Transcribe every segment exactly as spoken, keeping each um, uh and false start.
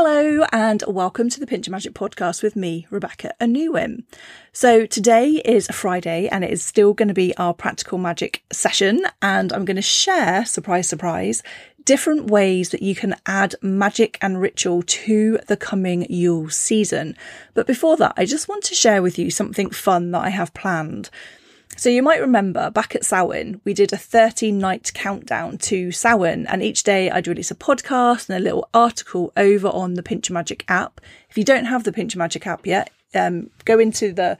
Hello and welcome to the Pinch of Magic podcast with me, Rebecca Anuwin. So today is a Friday and it is still going to be our practical magic session, and I'm going to share, surprise, surprise, different ways that you can add magic and ritual to the coming Yule season. But before that, I just want to share with you something fun that I have planned. So you might remember back at Samhain, we did a thirteen night countdown to Samhain, and each day I'd release a podcast and a little article over on the Pinch of Magic app. If you don't have the Pinch of Magic app yet, um, go into the,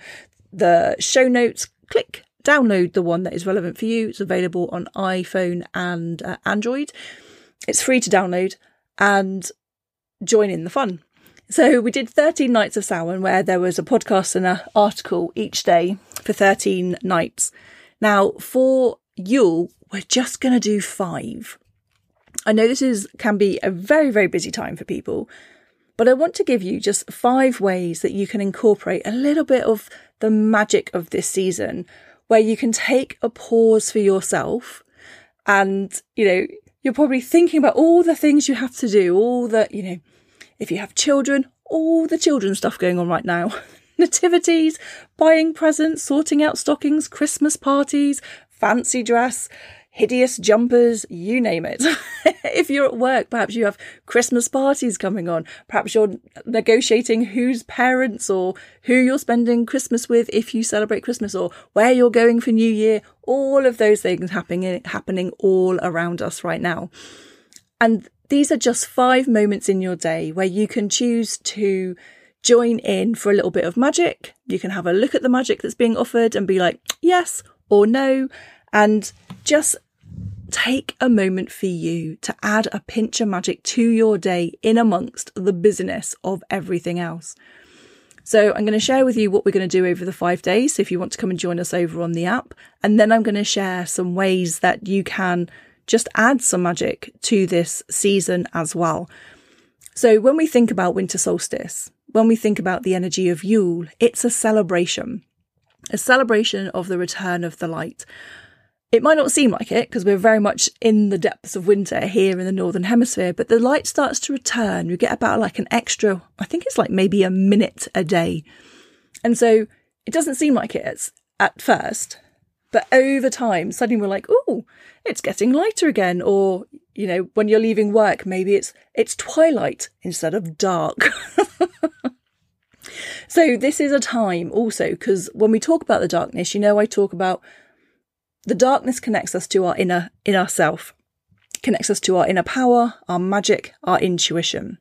the show notes, click download the one that is relevant for you. It's available on iPhone and uh, Android. It's free to download and join in the fun. So we did thirteen nights of Samhain, where there was a podcast and an article each day for thirteen nights. Now for Yule, we're just going to do five. I know this is can be a very, very busy time for people, but I want to give you just five ways that you can incorporate a little bit of the magic of this season, where you can take a pause for yourself and, you know, you're probably thinking about all the things you have to do, all the, you know, if you have children, all the children stuff going on right now. Nativities, buying presents, sorting out stockings, Christmas parties, fancy dress, hideous jumpers, you name it. If you're at work, perhaps you have Christmas parties coming on. Perhaps you're negotiating whose parents or who you're spending Christmas with if you celebrate Christmas, or where you're going for New Year. All of those things happening, happening all around us right now. And these are just five moments in your day where you can choose to join in for a little bit of magic. You can have a look at the magic that's being offered and be like, yes or no, and just take a moment for you to add a pinch of magic to your day in amongst the busyness of everything else. So I'm going to share with you what we're going to do over the five days. So if you want to come and join us over on the app, and then I'm going to share some ways that you can just add some magic to this season as well. So when we think about winter solstice, when we think about the energy of Yule, it's a celebration, a celebration of the return of the light. It might not seem like it because we're very much in the depths of winter here in the Northern Hemisphere, but the light starts to return. You get about like an extra, I think it's like maybe a minute a day. And so it doesn't seem like it at first, but over time, suddenly we're like, oh, it's getting lighter again. Or, you know, when you're leaving work, maybe it's it's twilight instead of dark. So this is a time also, because when we talk about the darkness, you know, I talk about the darkness connects us to our inner, inner self, connects us to our inner power, our magic, our intuition.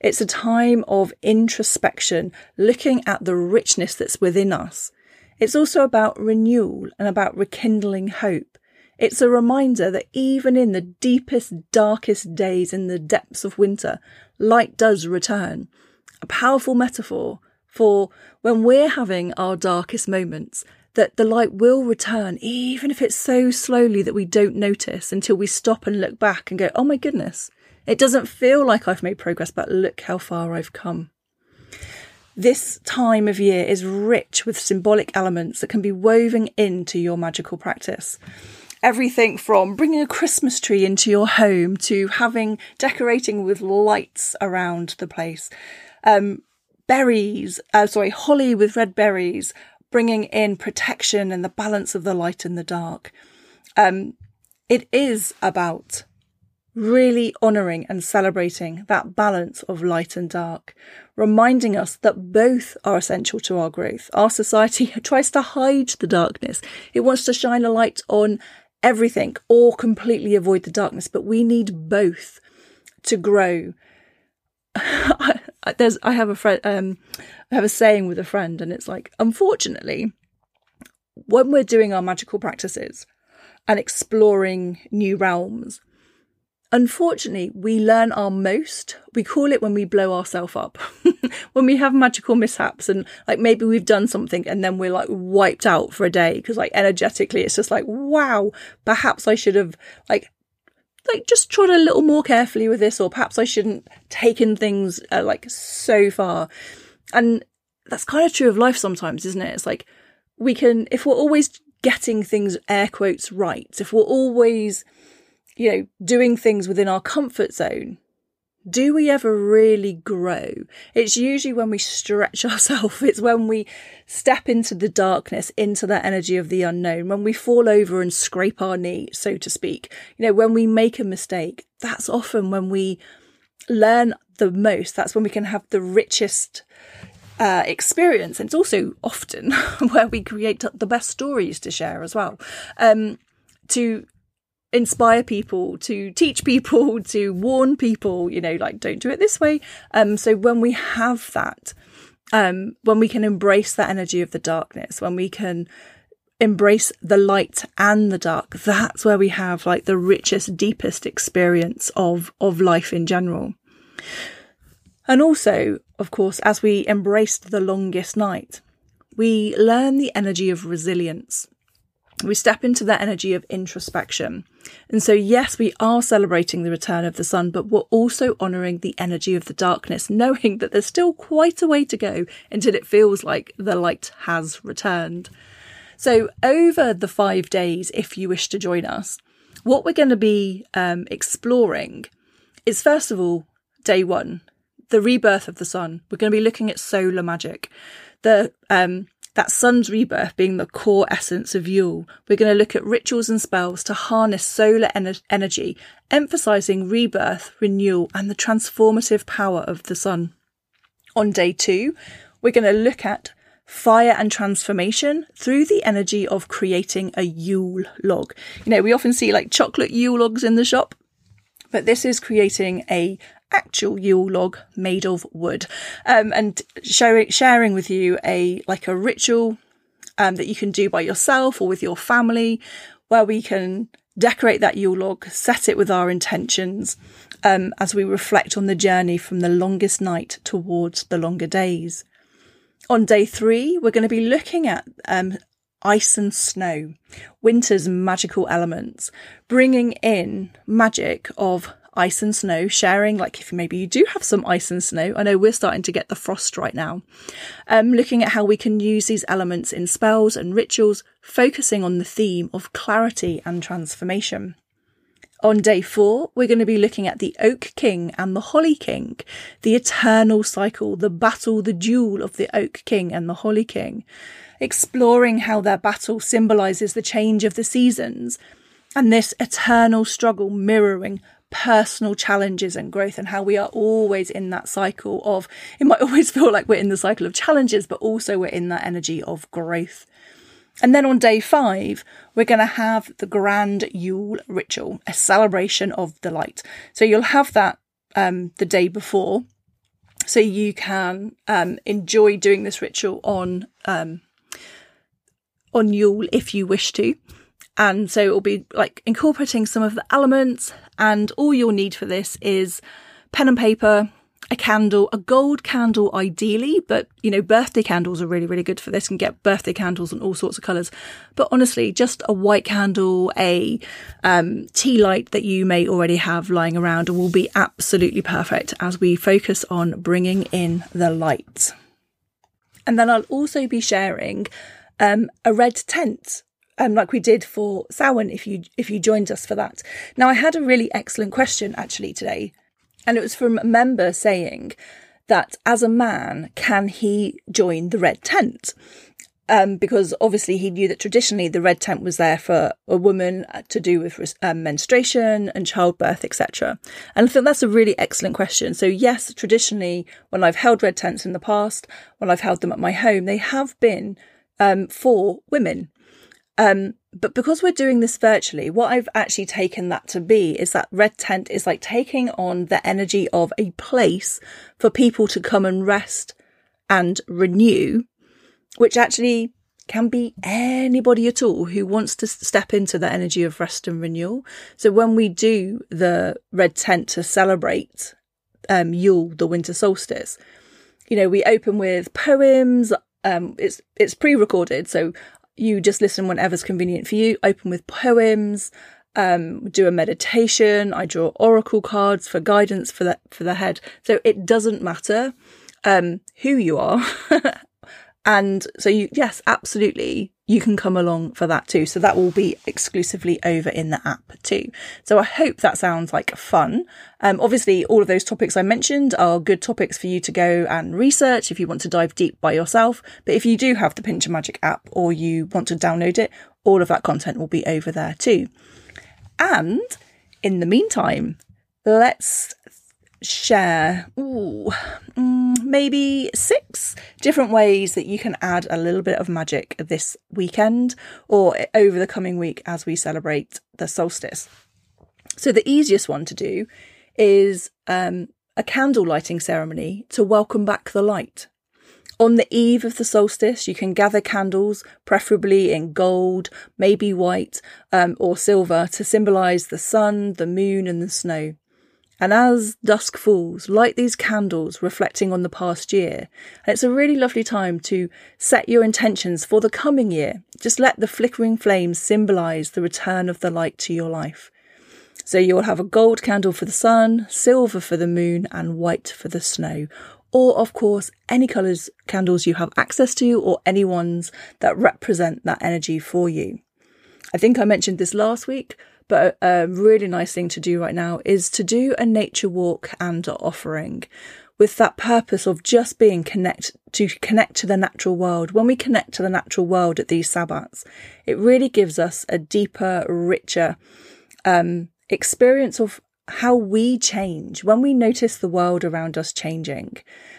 It's a time of introspection, looking at the richness that's within us. It's also about renewal and about rekindling hope. It's a reminder that even in the deepest, darkest days, in the depths of winter, light does return. A powerful metaphor for when we're having our darkest moments, that the light will return, even if it's so slowly that we don't notice, until we stop and look back and go, oh my goodness, it doesn't feel like I've made progress, but look how far I've come. This time of year is rich with symbolic elements that can be woven into your magical practice. Everything from bringing a Christmas tree into your home to having decorating with lights around the place. Um, berries, uh, sorry, holly with red berries, bringing in protection and the balance of the light and the dark. Um, it is about really honouring and celebrating that balance of light and dark, reminding us that both are essential to our growth. Our society tries to hide the darkness. It wants to shine a light on everything or completely avoid the darkness, but we need both to grow. There's, I have a friend, um, I have a saying with a friend, and it's like, unfortunately, when we're doing our magical practices and exploring new realms, unfortunately, we learn our most. We call it when we blow ourselves up, when we have magical mishaps, and like maybe we've done something and then we're like wiped out for a day because like energetically it's just like, wow, perhaps I should have like like just trod a little more carefully with this, or perhaps I shouldn't taken things uh, like so far. And that's kind of true of life sometimes, isn't it? It's like we can, if we're always getting things air quotes right, if we're always, you know, doing things within our comfort zone, do we ever really grow? It's usually when we stretch ourselves. It's when we step into the darkness, into that energy of the unknown, when we fall over and scrape our knee, so to speak. You know, when we make a mistake, that's often when we learn the most. That's when we can have the richest uh, experience. And it's also often where we create the best stories to share as well, um, to inspire people, to teach people, to warn people, you know, like, don't do it this way. Um, so when we have that, um, when we can embrace that energy of the darkness, when we can embrace the light and the dark, that's where we have like the richest, deepest experience of, of life in general. And also, of course, as we embraced the longest night, we learn the energy of resilience. We step into that energy of introspection. And so, yes, we are celebrating the return of the sun, but we're also honouring the energy of the darkness, knowing that there's still quite a way to go until it feels like the light has returned. So over the five days, if you wish to join us, what we're going to be um, exploring is, first of all, day one, the rebirth of the sun. We're going to be looking at solar magic. The um. That sun's rebirth being the core essence of Yule. We're going to look at rituals and spells to harness solar ener- energy, emphasising rebirth, renewal and the transformative power of the sun. On day two, we're going to look at fire and transformation through the energy of creating a Yule log. You know, we often see like chocolate Yule logs in the shop, but this is creating a actual Yule log made of wood, um, and showing sharing with you a like a ritual um, that you can do by yourself or with your family, where we can decorate that Yule log, set it with our intentions um, as we reflect on the journey from the longest night towards the longer days. On day three, we're going to be looking at um, ice and snow, winter's magical elements, bringing in magic of ice and snow, sharing, like, if maybe you do have some ice and snow. I know we're starting to get the frost right now. Um, looking at how we can use these elements in spells and rituals, focusing on the theme of clarity and transformation. On day four, we're going to be looking at the Oak King and the Holly King, the eternal cycle, the battle, the duel of the Oak King and the Holly King, exploring how their battle symbolises the change of the seasons and this eternal struggle mirroring personal challenges and growth, and how we are always in that cycle of, it might always feel like we're in the cycle of challenges, but also we're in that energy of growth. And then on day five, we're going to have the grand Yule ritual, a celebration of the light. So you'll have that um, the day before, so you can um, enjoy doing this ritual on um, on Yule if you wish to. And so it'll be like incorporating some of the elements, and all you'll need for this is pen and paper, a candle, a gold candle ideally, but you know, birthday candles are really, really good for this. You can get birthday candles in all sorts of colours. But honestly, just a white candle, a um, tea light that you may already have lying around will be absolutely perfect as we focus on bringing in the light. And then I'll also be sharing um, a red tent, Um, like we did for Samhain, if you if you joined us for that. Now, I had a really excellent question actually today, and it was from a member saying that as a man, can he join the red tent? Um, because obviously he knew that traditionally the red tent was there for a woman to do with um, menstruation and childbirth, et cetera. And I think that's a really excellent question. So yes, traditionally, when I've held red tents in the past, when I've held them at my home, they have been um, for women. Um, but because we're doing this virtually, what I've actually taken that to be is that red tent is like taking on the energy of a place for people to come and rest and renew, which actually can be anybody at all who wants to step into the energy of rest and renewal. So when we do the red tent to celebrate um, Yule, the winter solstice, you know, we open with poems. Um, it's it's pre-recorded, so you just listen whenever's convenient for you. Open with poems, um, do a meditation. I draw oracle cards for guidance for the, for the head. So it doesn't matter um, who you are. And so, you, yes, absolutely, you can come along for that too. So that will be exclusively over in the app too. So I hope that sounds like fun. Um, obviously, all of those topics I mentioned are good topics for you to go and research if you want to dive deep by yourself. But if you do have the Pinch of Magic app or you want to download it, all of that content will be over there too. And in the meantime, let's share ooh, maybe six different ways that you can add a little bit of magic this weekend or over the coming week as we celebrate the solstice. So the easiest one to do is um, a candle lighting ceremony to welcome back the light. On the eve of the solstice, you can gather candles, preferably in gold, maybe white um, or silver, to symbolise the sun, the moon and the snow. And as dusk falls, light these candles reflecting on the past year. And it's a really lovely time to set your intentions for the coming year. Just let the flickering flames symbolise the return of the light to your life. So you'll have a gold candle for the sun, silver for the moon and white for the snow. Or, of course, any colours candles you have access to or any ones that represent that energy for you. I think I mentioned this last week, but a really nice thing to do right now is to do a nature walk and an offering with that purpose of just being connect to connect to the natural world. When we connect to the natural world at these Sabbats, it really gives us a deeper, richer um, experience of how we change when we notice the world around us changing,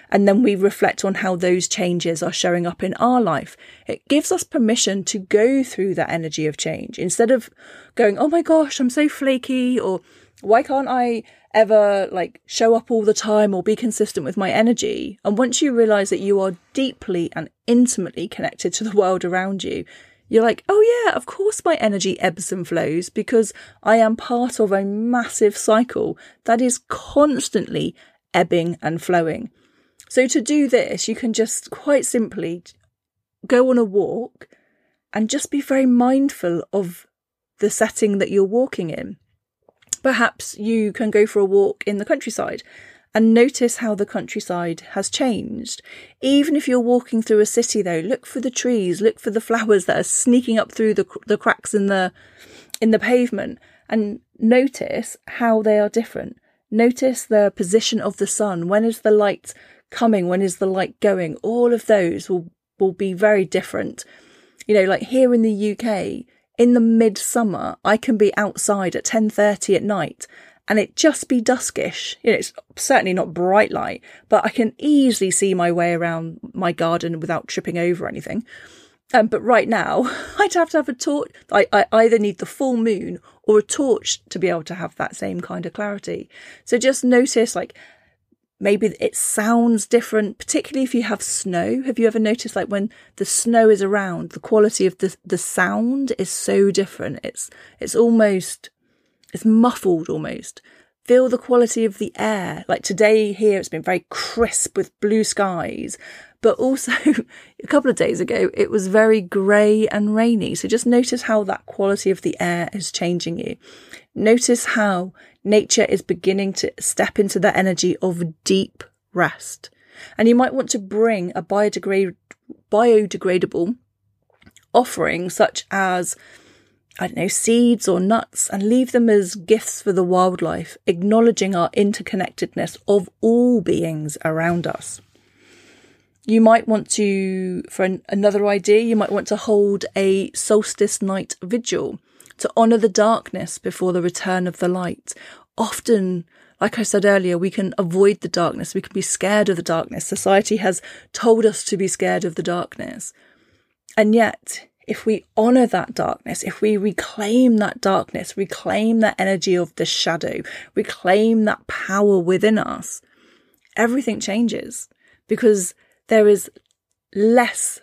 and then we reflect on how those changes are showing up in our life. It gives us permission to go through that energy of change instead of going, oh my gosh, I'm so flaky, or why can't I ever like show up all the time or be consistent with my energy. And once you realize that you are deeply and intimately connected to the world around you, you're like, oh yeah, of course my energy ebbs and flows because I am part of a massive cycle that is constantly ebbing and flowing. So to do this, you can just quite simply go on a walk and just be very mindful of the setting that you're walking in. Perhaps you can go for a walk in the countryside and notice how the countryside has changed. Even if you're walking through a city though, look for the trees, look for the flowers that are sneaking up through the the cracks in the in the pavement and notice how they are different. Notice the position of the sun. When is the light coming? When is the light going? All of those will, will be very different. You know, like here in the U K, in the midsummer, I can be outside at ten thirty at night and it just be duskish. You know, it's certainly not bright light, but I can easily see my way around my garden without tripping over anything. Um, but right now, I'd have to have a torch. I, I either need the full moon or a torch to be able to have that same kind of clarity. So just notice, like, maybe it sounds different, particularly if you have snow. Have you ever noticed, like, when the snow is around, the quality of the the sound is so different? It's it's almost... It's muffled almost. Feel the quality of the air. Like today here, it's been very crisp with blue skies. But also a couple of days ago, it was very grey and rainy. So just notice how that quality of the air is changing you. Notice how nature is beginning to step into the energy of deep rest. And you might want to bring a biodegrad- biodegradable offering such as, I don't know, seeds or nuts, and leave them as gifts for the wildlife, acknowledging our interconnectedness of all beings around us. You might want to, for an, another idea, you might want to hold a solstice night vigil to honour the darkness before the return of the light. Often, like I said earlier, we can avoid the darkness. We can be scared of the darkness. Society has told us to be scared of the darkness. And yet, if we honour that darkness, if we reclaim that darkness, reclaim that energy of the shadow, reclaim that power within us, everything changes because there is less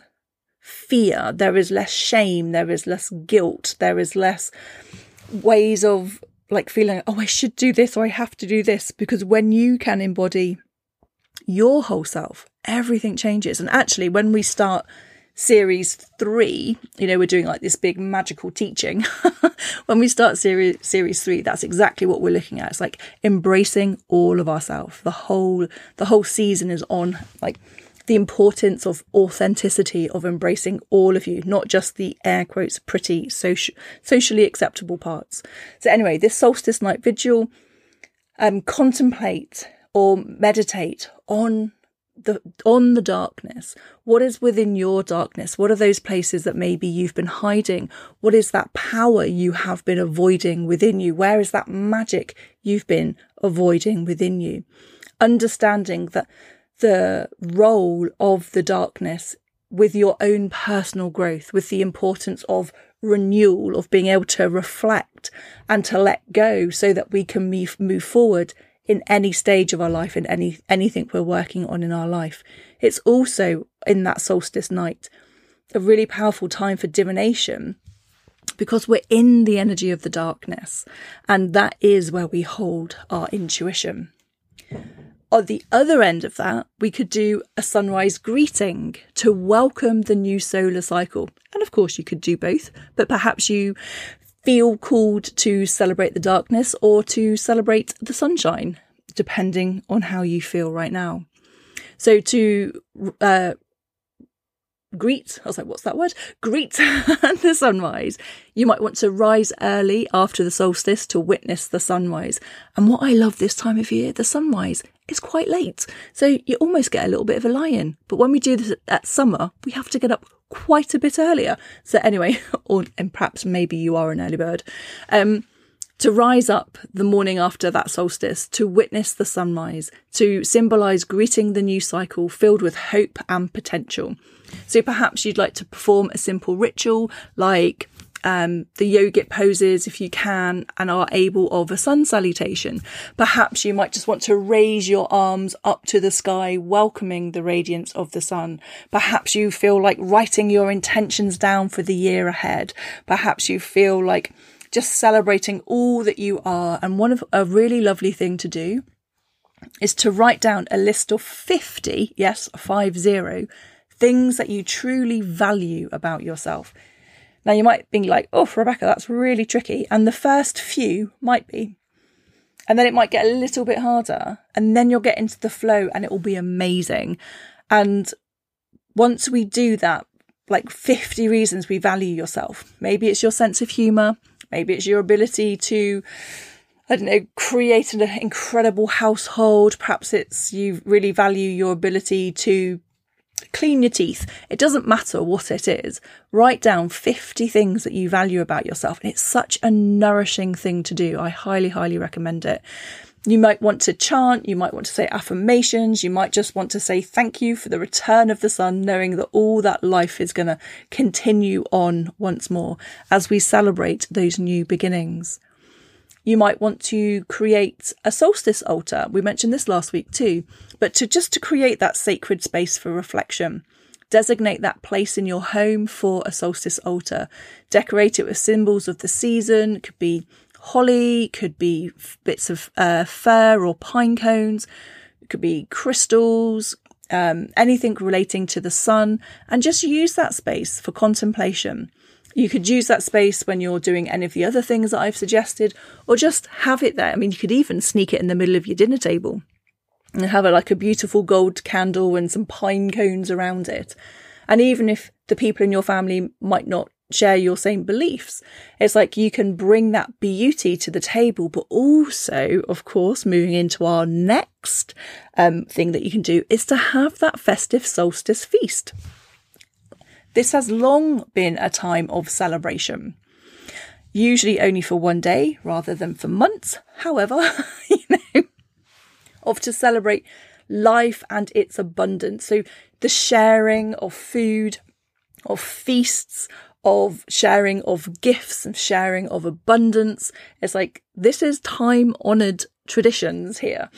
fear, there is less shame, there is less guilt, there is less ways of like feeling, oh, I should do this or I have to do this, because when you can embody your whole self, everything changes. And actually, when we start series three, you know, we're doing like this big magical teaching. When we start series series three, that's exactly what we're looking at. It's like embracing all of ourselves. The whole the whole season is on like the importance of authenticity, of embracing all of you, not just the air quotes pretty social, socially acceptable parts. So anyway, this solstice night vigil, um, contemplate or meditate on the on the darkness. What is within your darkness? What are those places that maybe you've been hiding? What is that power you have been avoiding within you? Where is that magic you've been avoiding within you? Understanding that the role of the darkness with your own personal growth, with the importance of renewal, of being able to reflect and to let go so that we can move, move forward in any stage of our life, in any anything we're working on in our life. It's also, in that solstice night, a really powerful time for divination, because we're in the energy of the darkness, and that is where we hold our intuition. At the other end of that, we could do a sunrise greeting to welcome the new solar cycle. And of course, you could do both, but perhaps you feel called to celebrate the darkness or to celebrate the sunshine, depending on how you feel right now. So to uh, greet, I was like, what's that word? Greet the sunrise. You might want to rise early after the solstice to witness the sunrise. And what I love this time of year, the sunrise, is quite late. So you almost get a little bit of a lie-in. But when we do this at summer, we have to get up quite a bit earlier. So anyway, or and perhaps maybe you are an early bird, um, to rise up the morning after that solstice to witness the sunrise, to symbolise greeting the new cycle filled with hope and potential. So perhaps you'd like to perform a simple ritual like um, the yogic poses if you can and are able, of a sun salutation. Perhaps you might just want to raise your arms up to the sky, welcoming the radiance of the sun. Perhaps you feel like writing your intentions down for the year ahead. Perhaps you feel like just celebrating all that you are. And one of a really lovely thing to do is to write down a list of fifty, yes, five zero, things that you truly value about yourself. Now, you might be like, oh, Rebecca, that's really tricky. And the first few might be. And then it might get a little bit harder. And then you'll get into the flow and it will be amazing. And once we do that, like fifty reasons we value yourself, maybe it's your sense of humour, maybe it's your ability to, I don't know, create an incredible household. Perhaps it's you really value your ability to clean your teeth. It doesn't matter what it is. Write down fifty things that you value about yourself. And it's such a nourishing thing to do. I highly, highly recommend it. You might want to chant. You might want to say affirmations. You might just want to say thank you for the return of the sun, knowing that all that life is going to continue on once more as we celebrate those new beginnings. You might want to create a solstice altar. We mentioned this last week too, but to just to create that sacred space for reflection. Designate that place in your home for a solstice altar. Decorate it with symbols of the season. It could be holly, could be bits of uh, fir or pine cones. It could be crystals, um, anything relating to the sun. And just use that space for contemplation. You could use that space when you're doing any of the other things that I've suggested, or just have it there. I mean, you could even sneak it in the middle of your dinner table and have it like a beautiful gold candle and some pine cones around it. And even if the people in your family might not share your same beliefs, it's like you can bring that beauty to the table, but also, of course, moving into our next um, thing that you can do is to have that festive solstice feast. This has long been a time of celebration, usually only for one day rather than for months. However, you know, of to celebrate life and its abundance. So the sharing of food, of feasts, of sharing of gifts and sharing of abundance. It's like this is time-honoured traditions here,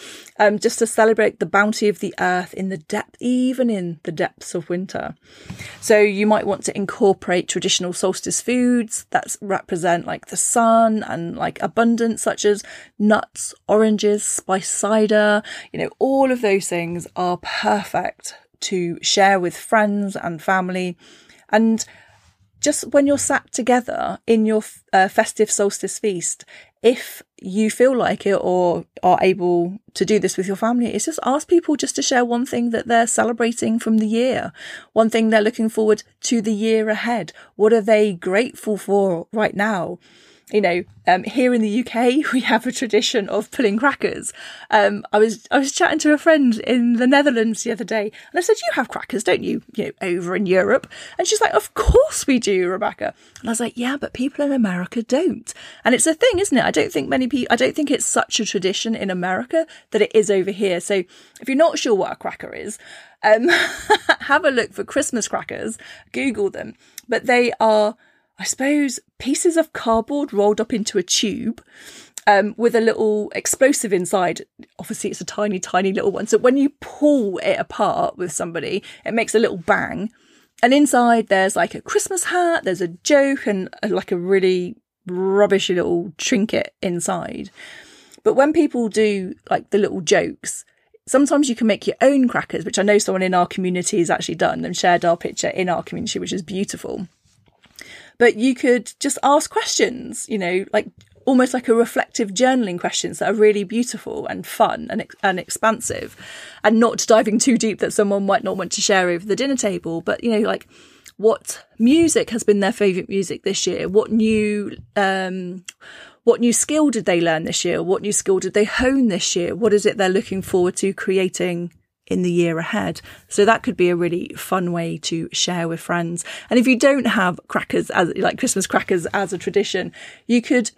um, just to celebrate the bounty of the earth in the depth, even in the depths of winter. So you might want to incorporate traditional solstice foods that represent like the sun and like abundance, such as nuts, oranges, spice cider. You know, all of those things are perfect to share with friends and family. And just when you're sat together in your uh, festive solstice feast, if you feel like it or are able to do this with your family, is just ask people just to share one thing that they're celebrating from the year, one thing they're looking forward to the year ahead. What are they grateful for right now? You know, um, here in the U K, we have a tradition of pulling crackers. Um, I was I was chatting to a friend in the Netherlands the other day, and I said, "You have crackers, don't you? You know, over in Europe." And she's like, "Of course we do, Rebecca." And I was like, "Yeah, but people in America don't." And it's a thing, isn't it? I don't think many people. I don't think it's such a tradition in America that it is over here. So if you're not sure what a cracker is, um, have a look for Christmas crackers. Google them, but they are, I suppose, pieces of cardboard rolled up into a tube um, with a little explosive inside. Obviously, it's a tiny, tiny little one. So when you pull it apart with somebody, it makes a little bang. And inside there's like a Christmas hat, there's a joke and like a really rubbishy little trinket inside. But when people do like the little jokes, sometimes you can make your own crackers, which I know someone in our community has actually done and shared our picture in our community, which is beautiful. But you could just ask questions, you know, like almost like a reflective journaling questions that are really beautiful and fun and, and expansive, and not diving too deep that someone might not want to share over the dinner table. But, you know, like what music has been their favourite music this year? What new um, what new skill did they learn this year? What new skill did they hone this year? What is it they're looking forward to creating in the year ahead? So that could be a really fun way to share with friends. And if you don't have crackers as like Christmas crackers as a tradition, you could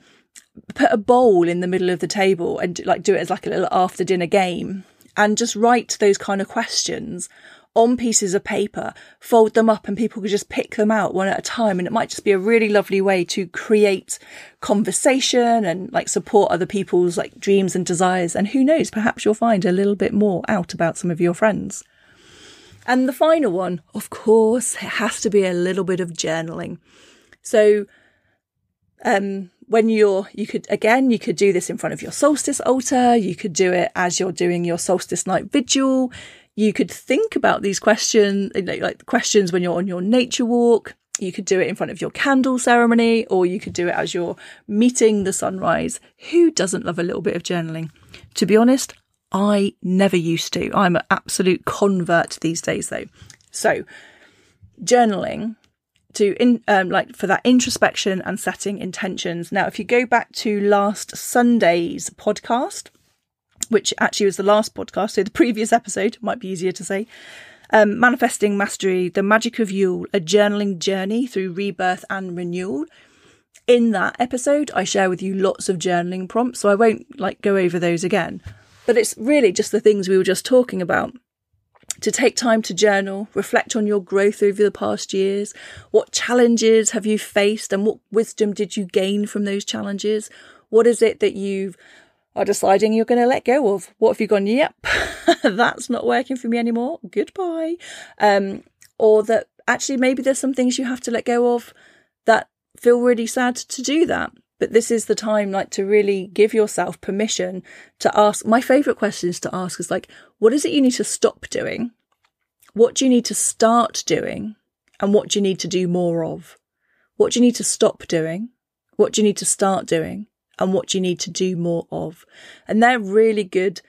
put a bowl in the middle of the table and like do it as like a little after dinner game, and just write those kind of questions on pieces of paper, fold them up, and people could just pick them out one at a time. And it might just be a really lovely way to create conversation and like support other people's like dreams and desires. And who knows, perhaps you'll find a little bit more out about some of your friends. And the final one, of course, it has to be a little bit of journaling. So um when you're, you could, again, you could do this in front of your solstice altar. You could do it as you're doing your solstice night vigil. You could think about these questions, like questions when you're on your nature walk. You could do it in front of your candle ceremony, or you could do it as you're meeting the sunrise. Who doesn't love a little bit of journaling? To be honest, I never used to. I'm an absolute convert these days, though. So journaling to in, um, like for that introspection and setting intentions. Now, if you go back to last Sunday's podcast, which actually was the last podcast, so the previous episode might be easier to say, um, Manifesting Mastery, The Magic of Yule, a journaling journey through rebirth and renewal. In that episode, I share with you lots of journaling prompts, so I won't like go over those again. But it's really just the things we were just talking about. To take time to journal, reflect on your growth over the past years. What challenges have you faced, and what wisdom did you gain from those challenges? What is it that you've are deciding you're going to let go of? What have you gone, yep, that's not working for me anymore, goodbye. Um, or that actually maybe there's some things you have to let go of that feel really sad to do that. But this is the time like to really give yourself permission to ask. My favourite questions to ask is like, what is it you need to stop doing? What do you need to start doing? And what do you need to do more of? What do you need to stop doing? What do you need to start doing? And what you need to do more of. And they're really good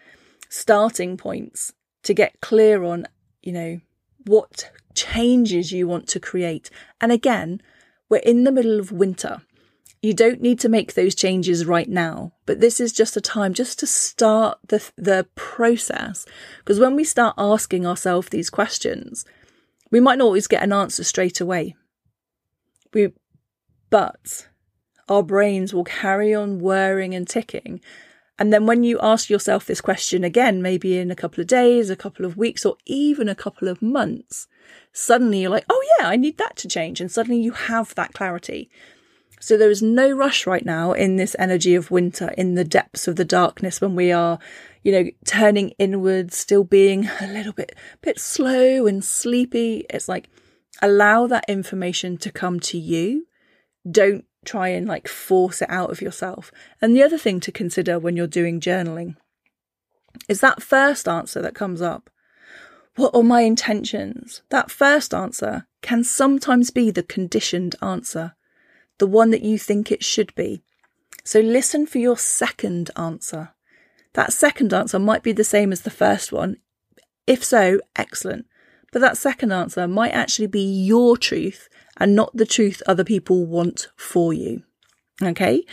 starting points to get clear on, you know, what changes you want to create. And again, we're in the middle of winter. You don't need to make those changes right now, but this is just a time just to start the, the process. Because when we start asking ourselves these questions, we might not always get an answer straight away. We, but... our brains will carry on whirring and ticking. And then when you ask yourself this question again, maybe in a couple of days, a couple of weeks, or even a couple of months, suddenly you're like, oh yeah, I need that to change. And suddenly you have that clarity. So there is no rush right now in this energy of winter, in the depths of the darkness, when we are, you know, turning inwards, still being a little bit, bit slow and sleepy. It's like, allow that information to come to you. Don't try and like force it out of yourself. And the other thing to consider when you're doing journaling is that first answer that comes up. What are my intentions? That first answer can sometimes be the conditioned answer, the one that you think it should be. So listen for your second answer. That second answer might be the same as the first one. If so, excellent. But that second answer might actually be your truth and not the truth other people want for you. Okay,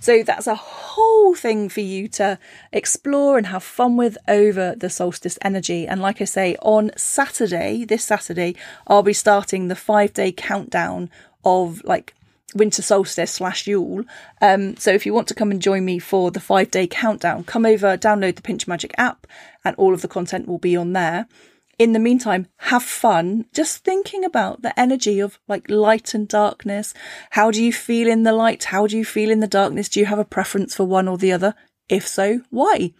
so that's a whole thing for you to explore and have fun with over the solstice energy. And like I say, on Saturday, this Saturday, I'll be starting the five-day countdown of like winter solstice slash Yule. Um, so if you want to come and join me for the five-day countdown, come over, download the Pinch of Magic app, and all of the content will be on there. In the meantime, have fun just thinking about the energy of like light and darkness. How do you feel in the light? How do you feel in the darkness? Do you have a preference for one or the other? If so, why?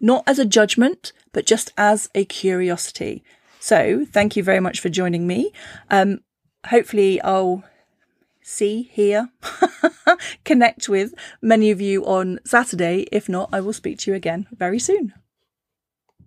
Not as a judgment, but just as a curiosity. So thank you very much for joining me. Um, hopefully I'll see, hear, connect with many of you on Saturday. If not, I will speak to you again very soon.